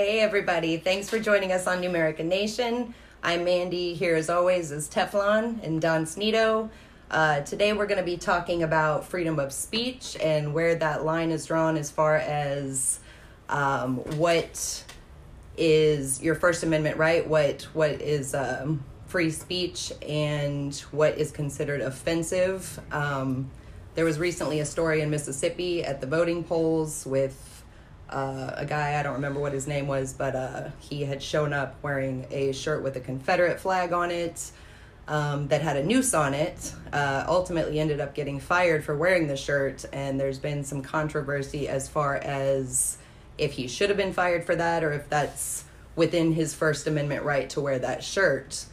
Hey, everybody. Thanks for joining us on Numerica Nation. I'm Mandy. Here, as always, is Teflon and Don Snito. Today, we're going to be talking about freedom of speech and where that line is drawn as far as what is your First Amendment right, what is free speech, and what is considered offensive. There was recently a story in Mississippi at the voting polls with a guy, I don't remember what his name was, but he had shown up wearing a shirt with a Confederate flag on it that had a noose on it, ultimately ended up getting fired for wearing the shirt. And there's been some controversy as far as if he should have been fired for that or if that's within his First Amendment right to wear that shirt.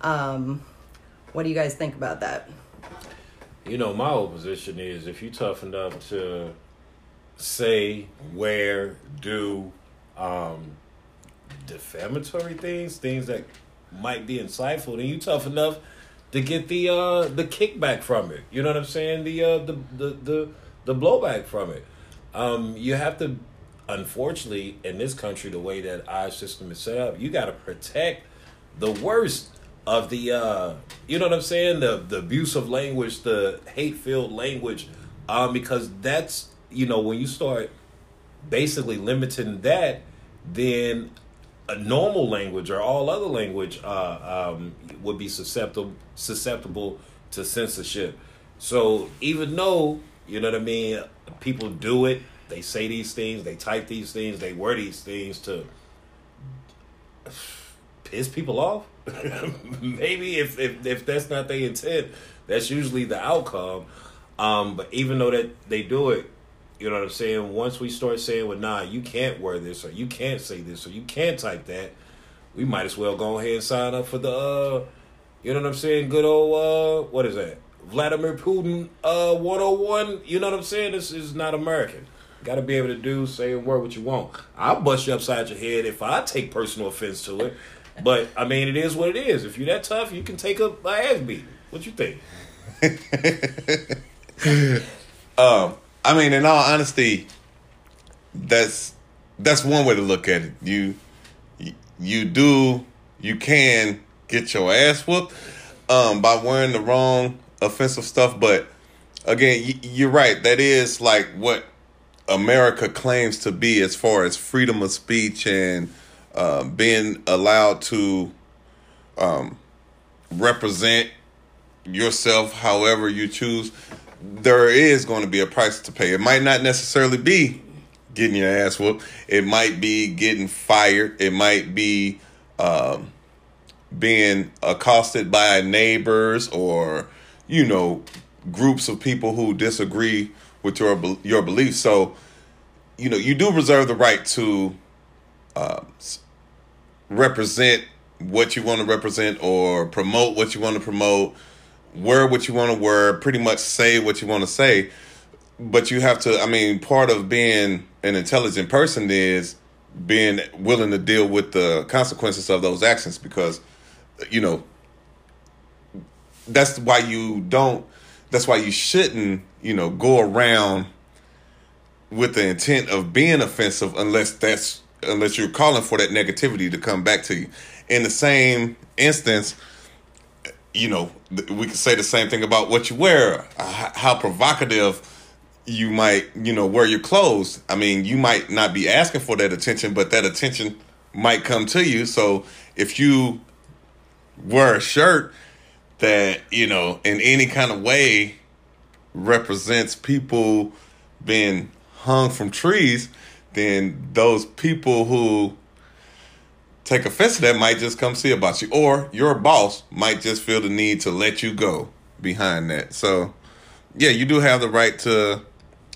What do you guys think about that? You know, my whole position is if you toughened up to say, wear, do defamatory things that might be insightful, then you tough enough to get the kickback from it. You know what I'm saying? The blowback from it. You have to, unfortunately, in this country, the way that our system is set up, you got to protect the worst of the, you know what I'm saying? The abusive language, the hate-filled language, because that's, you know, when you start basically limiting that, then a normal language or all other language would be susceptible to censorship. So even though, you know what I mean, people do it, they say these things, they type these things, they wear these things to piss people off. Maybe if that's not their intent, that's usually the outcome. But even though that they do it, you know what I'm saying? Once we start saying, well, nah, you can't wear this, or you can't say this, or you can't type that, we might as well go ahead and sign up for the, you know what I'm saying, good old, what is that? Vladimir Putin 101, you know what I'm saying? This is not American. Got to be able to do, say, and word what you want. I'll bust you upside your head if I take personal offense to it. But, I mean, it is what it is. If you're that tough, you can take a ass beating. What you think? I mean, in all honesty, that's one way to look at it. You can get your ass whooped by wearing the wrong offensive stuff. But again, you're right. That is like what America claims to be as far as freedom of speech and being allowed to represent yourself however you choose. There is going to be a price to pay. It might not necessarily be getting your ass whooped. It might be getting fired. It might be being accosted by neighbors or, you know, groups of people who disagree with your beliefs. So, you know, you do reserve the right to represent what you want to represent or promote what you want to promote. Word what you want to word, pretty much say what you want to say. But you have to, I mean, part of being an intelligent person is being willing to deal with the consequences of those actions because, you know, that's why you shouldn't, you know, go around with the intent of being offensive unless you're calling for that negativity to come back to you. In the same instance, you know, we can say the same thing about what you wear, how provocative you might, you know, wear your clothes. I mean, you might not be asking for that attention, but that attention might come to you. So if you wear a shirt that, you know, in any kind of way represents people being hung from trees, then those people who take offense to that might just come see about you, or your boss might just feel the need to let you go behind that. So, yeah, you do have the right to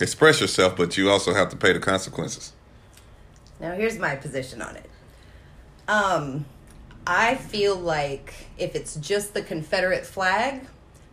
express yourself, but you also have to pay the consequences. Now, here's my position on it. I feel like if it's just the Confederate flag,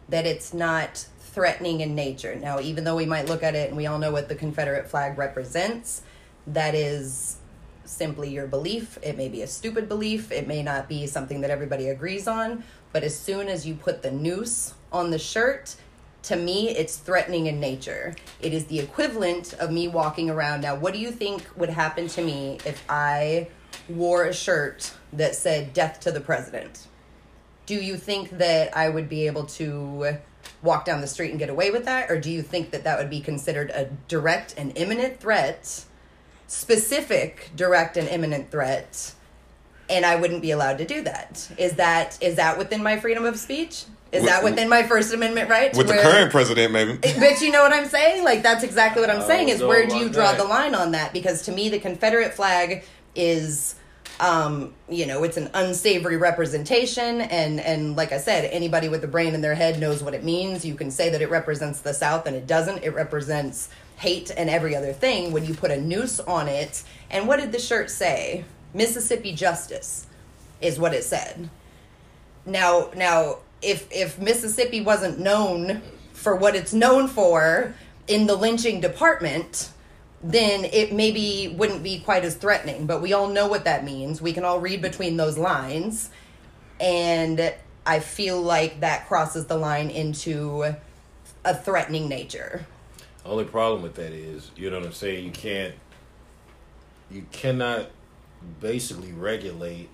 that it's not threatening in nature. Now, even though we might look at it and we all know what the Confederate flag represents, that is simply your belief. It may be a stupid belief. It may not be something that everybody agrees on. But as soon as you put the noose on the shirt, to me, it's threatening in nature. It is the equivalent of me walking around. Now, what do you think would happen to me if I wore a shirt that said "Death to the President," do you think that I would be able to walk down the street and get away with that? Or do you think that that would be considered a direct and imminent threat, specific direct and imminent threat, and I wouldn't be allowed to do that? Is that within my freedom of speech? Is that within my First Amendment rights? With the current president, maybe. But you know what I'm saying? Like, that's exactly what I'm saying, is where do you draw the line on that? Because to me, the Confederate flag is... it's an unsavory representation. And like I said, anybody with a brain in their head knows what it means. You can say that it represents the South and it doesn't. It represents hate and every other thing when you put a noose on it. And what did the shirt say? Mississippi Justice is what it said. Now, if Mississippi wasn't known for what it's known for in the lynching department, then it maybe wouldn't be quite as threatening. But we all know what that means. We can all read between those lines. And I feel like that crosses the line into a threatening nature. The only problem with that is, you know what I'm saying, you cannot basically regulate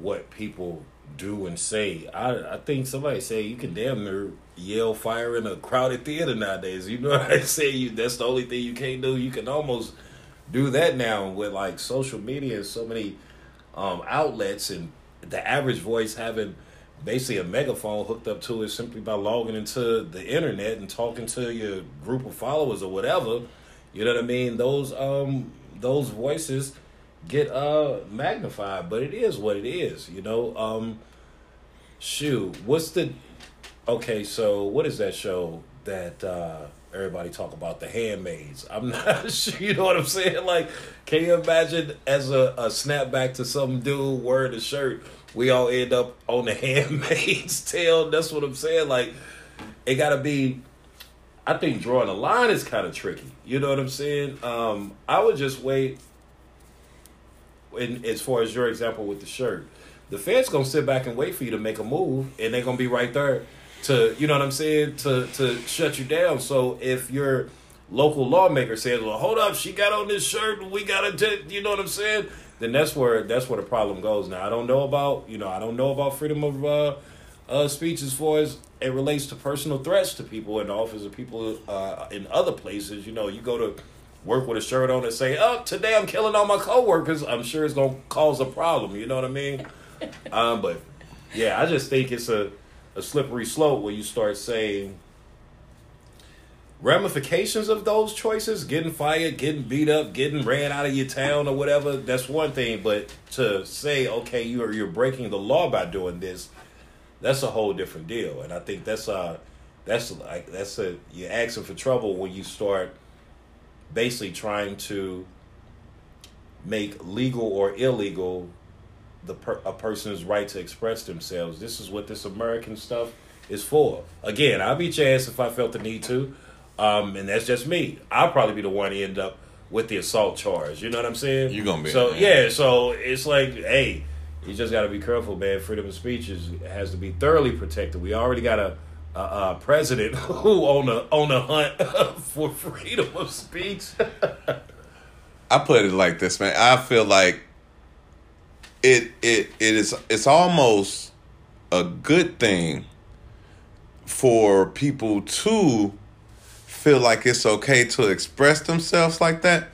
what people do and say. I think somebody say you can damn near yell fire in a crowded theater nowadays. You know what I say? That's the only thing you can't do. You can almost do that now with like social media and so many outlets, and the average voice having basically a megaphone hooked up to it simply by logging into the internet and talking to your group of followers or whatever. You know what I mean? Those voices get magnified, but it is what it is, you know. So what is that show that everybody talk about? The Handmaids. I'm not sure, you know what I'm saying? Like, can you imagine as a snapback to some dude wearing a shirt, we all end up on the Handmaid's Tale? That's what I'm saying. Like, it gotta be, I think drawing a line is kind of tricky. You know what I'm saying? I would just wait. And as far as your example with the shirt, the Fed's going to sit back and wait for you to make a move, and they're going to be right there to, you know what I'm saying, to shut you down. So if your local lawmaker says, well, hold up, she got on this shirt, we got to, you know what I'm saying, then that's where the problem goes. Now, I don't know about freedom of speech as far as it relates to personal threats to people in the office of people in other places. You know, you go to work with a shirt on and say, oh, today I'm killing all my coworkers, I'm sure it's going to cause a problem. You know what I mean? But, yeah, I just think it's a slippery slope where you start saying ramifications of those choices, getting fired, getting beat up, getting ran out of your town or whatever, that's one thing. But to say, okay, you're breaking the law by doing this, that's a whole different deal. And I think that's you're asking for trouble when you start basically trying to make legal or illegal a person's right to express themselves. This is what this American stuff is for. Again, I'll beat your ass if I felt the need to. And that's just me. I'll probably be the one to end up with the assault charge. You know what I'm saying? You're going to be. So, yeah, so it's like, hey, you just got to be careful, man. Freedom of speech has to be thoroughly protected. We already got a president who on a hunt for freedom of speech. I put it like this, man. I feel like it's almost a good thing for people to feel like it's okay to express themselves like that,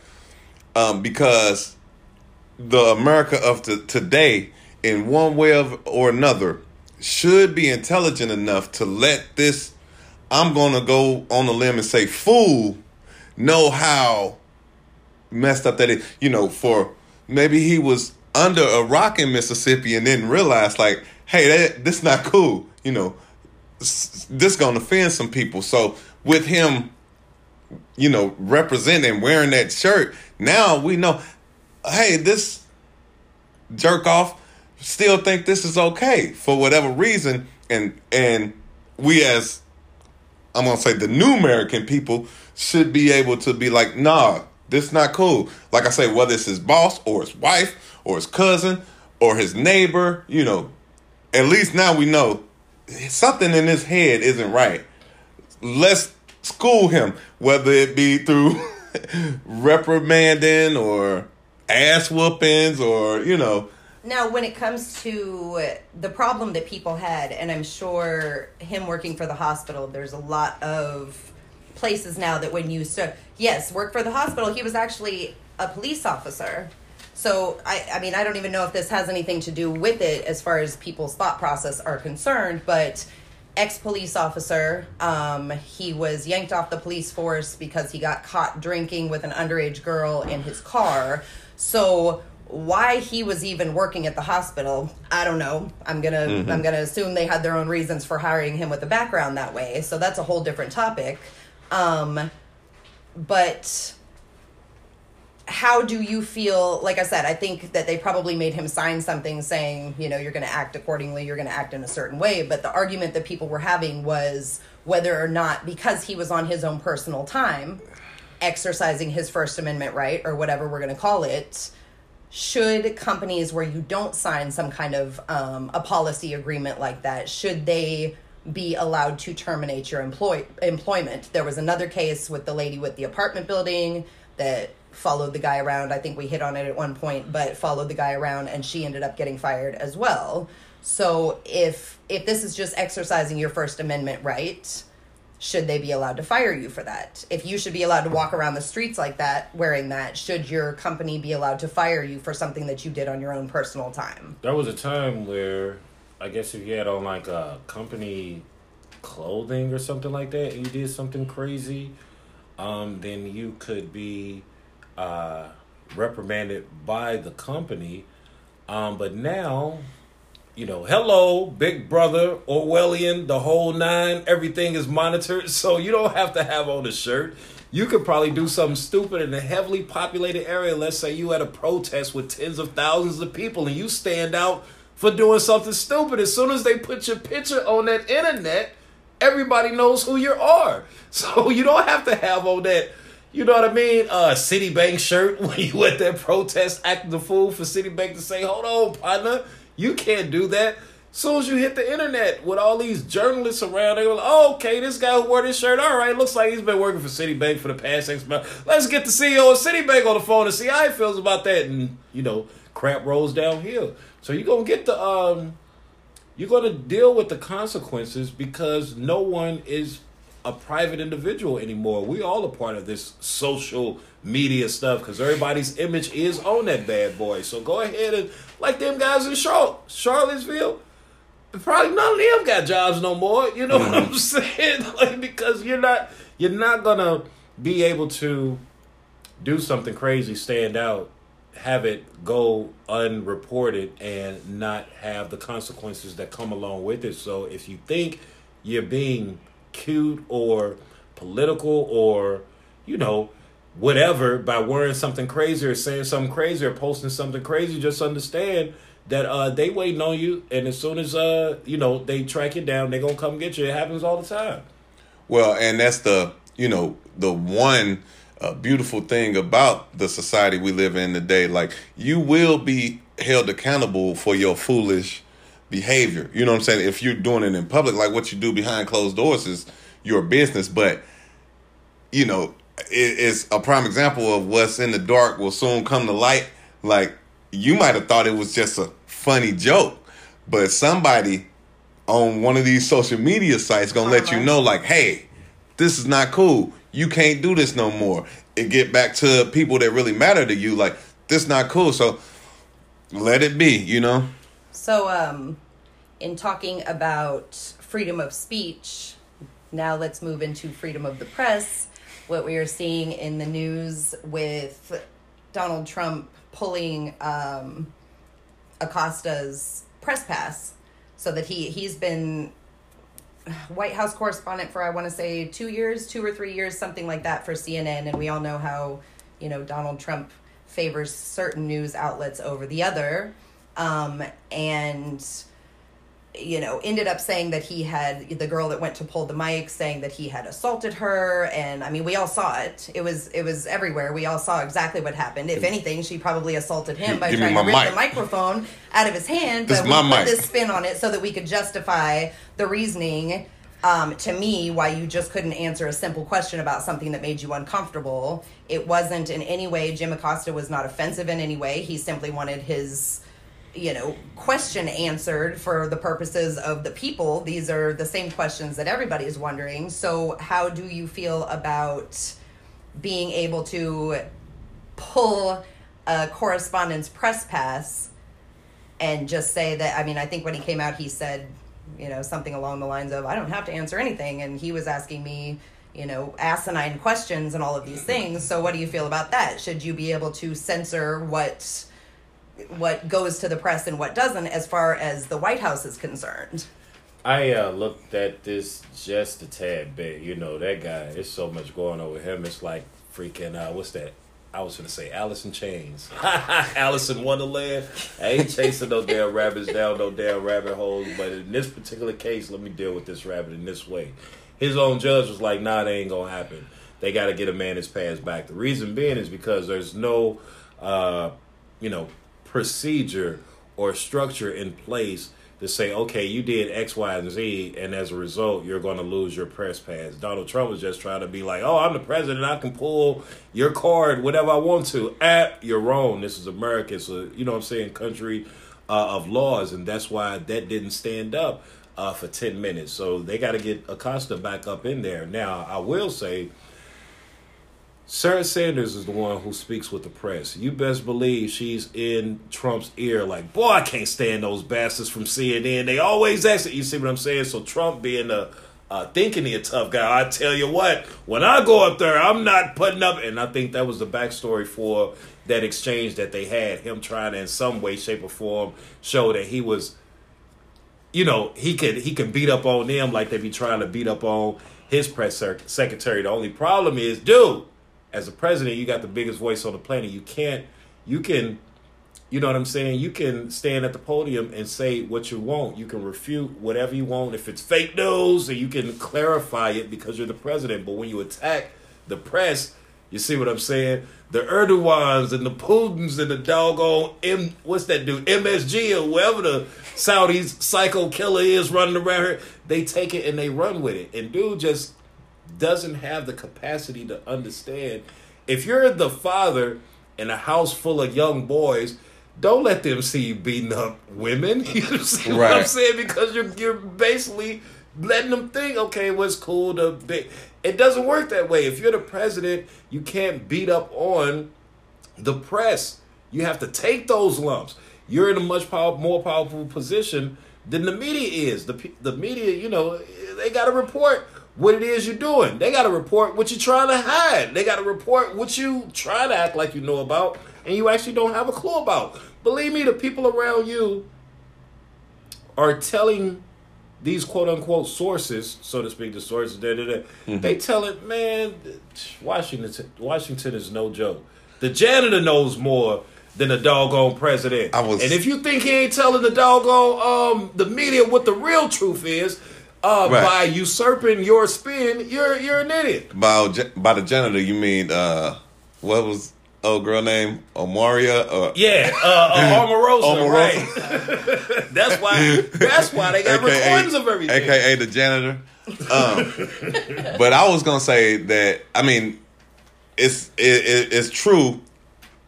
because the America of today, in one way or another, should be intelligent enough to let this, I'm going to go on a limb and say, fool, know how messed up that is. You know, for maybe he was under a rock in Mississippi and didn't realize, like, hey, this not cool. You know, this going to offend some people. So with him, you know, representing, wearing that shirt, now we know, hey, this jerk off still think this is okay for whatever reason, and we, as I'm gonna say, the new American people, should be able to be like, nah, this not cool. Like I say, whether it's his boss or his wife or his cousin or his neighbor, you know, at least now we know something in his head isn't right. Let's school him, whether it be through reprimanding or ass whoopings or, you know. Now, when it comes to the problem that people had, and I'm sure him working for the hospital, there's a lot of places now that when you work for the hospital, he was actually a police officer. So, I mean, I don't even know if this has anything to do with it as far as people's thought process are concerned, but ex-police officer, he was yanked off the police force because he got caught drinking with an underage girl in his car. So why he was even working at the hospital, I don't know. I'm gonna assume they had their own reasons for hiring him with a background that way. So that's a whole different topic. But how do you feel? Like I said, I think that they probably made him sign something saying, you know, you're going to act accordingly, you're going to act in a certain way. But the argument that people were having was whether or not, because he was on his own personal time, exercising his First Amendment right, or whatever we're going to call it, should companies where you don't sign some kind of a policy agreement like that, should they be allowed to terminate your employment? There was another case with the lady with the apartment building that followed the guy around. I think we hit on it at one point, but followed the guy around, and she ended up getting fired as well. So if this is just exercising your First Amendment right, should they be allowed to fire you for that? If you should be allowed to walk around the streets like that, wearing that, should your company be allowed to fire you for something that you did on your own personal time? There was a time where, I guess if you had on like a company clothing or something like that, and you did something crazy, then you could be reprimanded by the company. But now, you know, hello, Big Brother, Orwellian, the whole nine, everything is monitored. So you don't have to have on a shirt. You could probably do something stupid in a heavily populated area. Let's say you had a protest with tens of thousands of people and you stand out for doing something stupid. As soon as they put your picture on that internet, everybody knows who you are. So you don't have to have on that, you know what I mean, Citibank shirt when you at that protest, acting the fool for Citibank to say, hold on, partner, you can't do that. As soon as you hit the internet with all these journalists around, they go, like, oh, okay, this guy who wore this shirt, all right, looks like he's been working for Citibank for the past 6 months. Let's get the CEO of Citibank on the phone and see how he feels about that. And, you know, crap rolls downhill. So you're going to get the, you're going to deal with the consequences because no one is a private individual anymore. We all a part of this social media stuff because everybody's image is on that bad boy. So go ahead and, like them guys in Charlottesville, probably none of them got jobs no more. You know what I'm saying? Like, because you're not gonna be able to do something crazy, stand out, have it go unreported, and not have the consequences that come along with it. So if you think you're being cute or political or, you know, whatever by wearing something crazy or saying something crazy or posting something crazy, just understand that they waiting on you, and as soon as you know, they track you down, they're gonna come get you. It happens all the time. Well, and that's the, you know, the one beautiful thing about the society we live in today. Like, you will be held accountable for your foolish behavior. You know what I'm saying? If you're doing it in public, like what you do behind closed doors is your business. But, you know, it's a prime example of what's in the dark will soon come to light. Like, you might have thought it was just a funny joke, but somebody on one of these social media sites gonna let you know, like, hey, this is not cool. You can't do this no more. And get back to people that really matter to you. Like, this is not cool. So let it be, you know? So in talking about freedom of speech, now let's move into freedom of the press. What we are seeing in the news with Donald Trump pulling Acosta's press pass, so that he's been White House correspondent for, I want to say, 2 or 3 years, something like that, for CNN. And we all know how, you know, Donald Trump favors certain news outlets over the other. And, you know, ended up saying that he had, the girl that went to pull the mic, saying that he had assaulted her. And I mean, we all saw it. It was everywhere. We all saw exactly what happened. If anything, she probably assaulted him by trying to rip the microphone out of his hand. But we put this spin on it so that we could justify the reasoning to me, why you just couldn't answer a simple question about something that made you uncomfortable. It wasn't in any way, Jim Acosta was not offensive in any way. He simply wanted his, you know, question answered for the purposes of the people. These are the same questions that everybody is wondering. So how do you feel about being able to pull a correspondence press pass and just say that, I mean, I think when he came out, he said, you know, something along the lines of, I don't have to answer anything. And he was asking me, you know, asinine questions and all of these things. So what do you feel about that? Should you be able to censor what goes to the press and what doesn't as far as the White House is concerned? I looked at this just a tad bit. You know, that guy, there's so much going on with him. It's like freaking, what's that? I was going to say Alice in Chains. Alice in Wonderland. I ain't chasing no damn rabbits down no damn rabbit holes. But in this particular case, let me deal with this rabbit in this way. His own judge was like, nah, that ain't going to happen. They got to get a man his pants back. The reason being is because there's no, you know, procedure or structure in place to say, okay, you did X, Y, and Z, and as a result, you're going to lose your press pass. Donald Trump was just trying to be like, oh, I'm the president. I can pull your card, whatever I want to. You're wrong. This is America. It's a, you know what I'm saying, country of laws, and that's why that didn't stand up for 10 minutes. So they got to get Acosta back up in there. Now, I will say, Sarah Sanders is the one who speaks with the press. You best believe she's in Trump's ear like, boy, I can't stand those bastards from CNN. They always ask it. You see what I'm saying? So Trump being thinking he a tough guy, I tell you what, when I go up there, I'm not putting up. And I think that was the backstory for that exchange that they had, him trying to in some way, shape, or form show that he was, you know, he can beat up on them like they be trying to beat up on his press secretary. The only problem is, dude, as a president, you got the biggest voice on the planet. You know what I'm saying? You can stand at the podium and say what you want. You can refute whatever you want. If it's fake news, and you can clarify it because you're the president. But when you attack the press, you see what I'm saying? The Erdogans and the Putins and the doggone, what's that dude? MSG or whoever the Saudi's psycho killer is running around here. They take it and they run with it. And dude just doesn't have the capacity to understand. If you're the father in a house full of young boys, don't let them see you beating up women. You see right. What I'm saying? Because you're basically letting them think, okay, what's cool to be. It doesn't work that way. If you're the president, you can't beat up on the press. You have to take those lumps. You're in a much more powerful position than the media is. The media, you know, they got to report what it is you're doing. They got to report what you're trying to hide. They got to report what you try to act like you know about and you actually don't have a clue about. Believe me, the people around you are telling these quote-unquote sources, so to speak, the sources, mm-hmm. They tell it, man, Washington is no joke. The janitor knows more than the doggone president. And if you think he ain't telling the doggone the media what the real truth is, right. By usurping your spin, you're an idiot. By the janitor, you mean what was old girl name? Omaria? Omarosa. Omarosa. Right. That's why they got AKA, recordings of everything. AKA the janitor. But I was gonna say that I mean, it's true.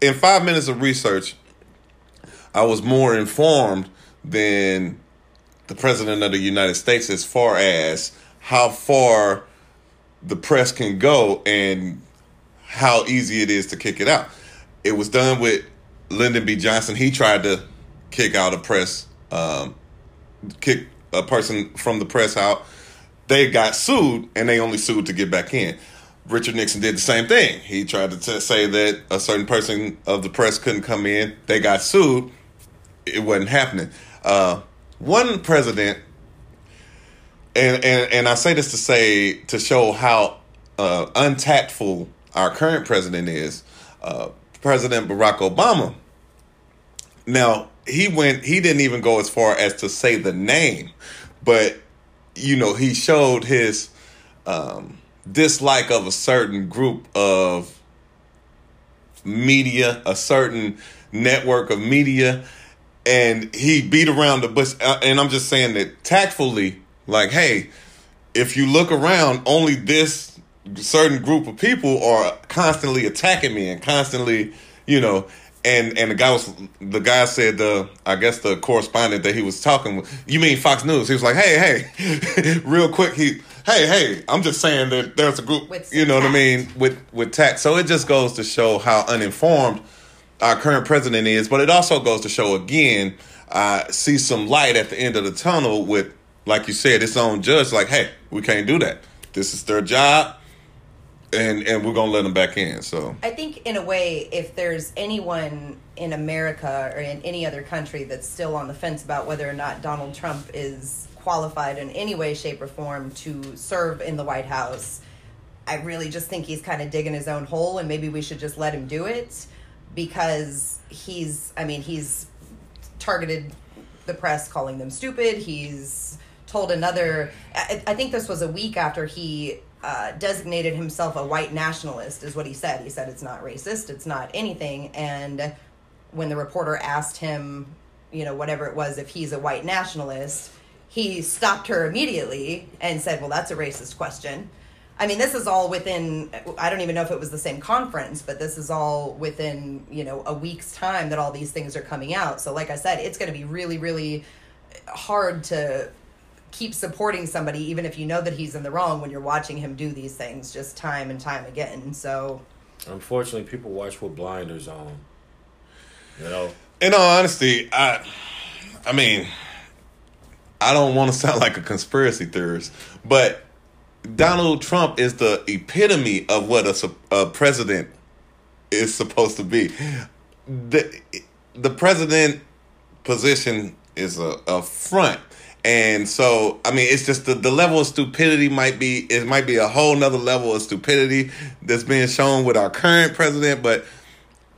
In 5 minutes of research, I was more informed than the president of the United States as far as how far the press can go and how easy it is to kick it out. It was done with Lyndon B. Johnson. He tried to kick out a press, kick a person from the press out. They got sued and they only sued to get back in. Richard Nixon did the same thing. He tried to say that a certain person of the press couldn't come in. They got sued. It wasn't happening. One president, and I say this to show how untactful our current president is, President Barack Obama. Now, he didn't even go as far as to say the name, but, you know, he showed his dislike of a certain group of media, a certain network of media. And he beat around the bush. And I'm just saying that tactfully, like, hey, if you look around, only this certain group of people are constantly attacking me and constantly, you know. And the guy said, I guess the correspondent that he was talking with, you mean Fox News? He was like, hey, real quick. Hey, I'm just saying that there's a group, you know what I mean? With tax. So it just goes to show how uninformed our current president is. But it also goes to show, again, I see some light at the end of the tunnel with, like you said, its own judge. Like, hey, we can't do that. This is their job. And we're going to let them back in. So I think, in a way, if there's anyone in America or in any other country that's still on the fence about whether or not Donald Trump is qualified in any way, shape, or form to serve in the White House, I really just think he's kind of digging his own hole, and maybe we should just let him do it, because he's targeted the press, calling them stupid. He's told another... I think this was a week after he... designated himself a white nationalist, is what he said. He said it's not racist, it's not anything. And when the reporter asked him, you know, whatever it was, if he's a white nationalist, he stopped her immediately and said, well, that's a racist question. I mean, this is all within, I don't even know if it was the same conference, but this is all within, you know, a week's time that all these things are coming out. So like I said, it's going to be really, really hard to keep supporting somebody, even if you know that he's in the wrong, when you're watching him do these things just time and time again. So unfortunately, people watch with blinders on, you know. In all honesty, I mean, I don't want to sound like a conspiracy theorist, but Donald Trump is the epitome of what a president is supposed to be. The president position is a front. And so, I mean, it's just the level of stupidity might be a whole nother level of stupidity that's being shown with our current president. But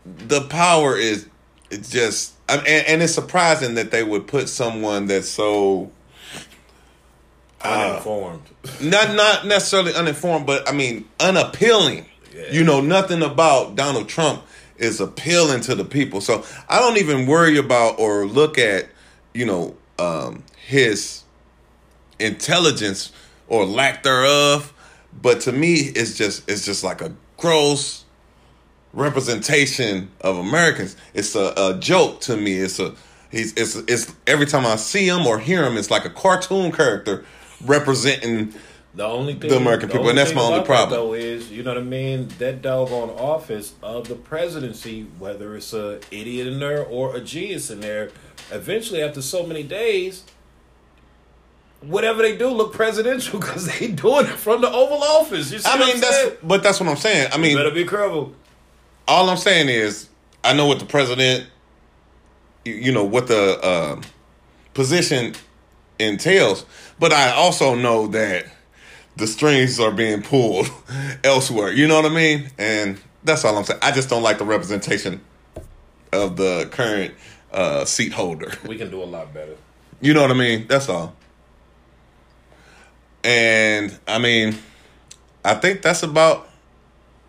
the power is just, and it's surprising that they would put someone that's so uninformed, not necessarily uninformed, but I mean, unappealing, yeah. You know, nothing about Donald Trump is appealing to the people. So I don't even worry about or look at, you know, his intelligence or lack thereof, but to me, it's just like a gross representation of Americans. It's a joke to me. It's every time I see him or hear him, it's like a cartoon character representing the American people, and that's my only problem. Though is, you know what I mean? That doggone office of the presidency, whether it's a idiot in there or a genius in there, eventually, after so many days, whatever they do look presidential because they doing it from the Oval Office. You see but that's what I'm saying. I mean, you better be careful. All I'm saying is, I know what the president, you know, what the position entails, but I also know that the strings are being pulled elsewhere. You know what I mean? And that's all I'm saying. I just don't like the representation of the current seat holder. We can do a lot better. You know what I mean? That's all. And, I mean, I think that's about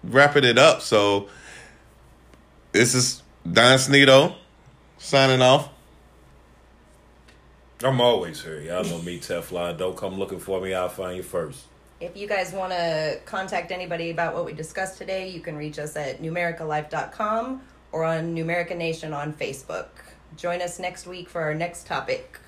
wrapping it up. So, this is Don Snedo signing off. I'm always here. Y'all know me, Teflon. Don't come looking for me. I'll find you first. If you guys want to contact anybody about what we discussed today, you can reach us at numericalife.com or on Numerica Nation on Facebook. Join us next week for our next topic.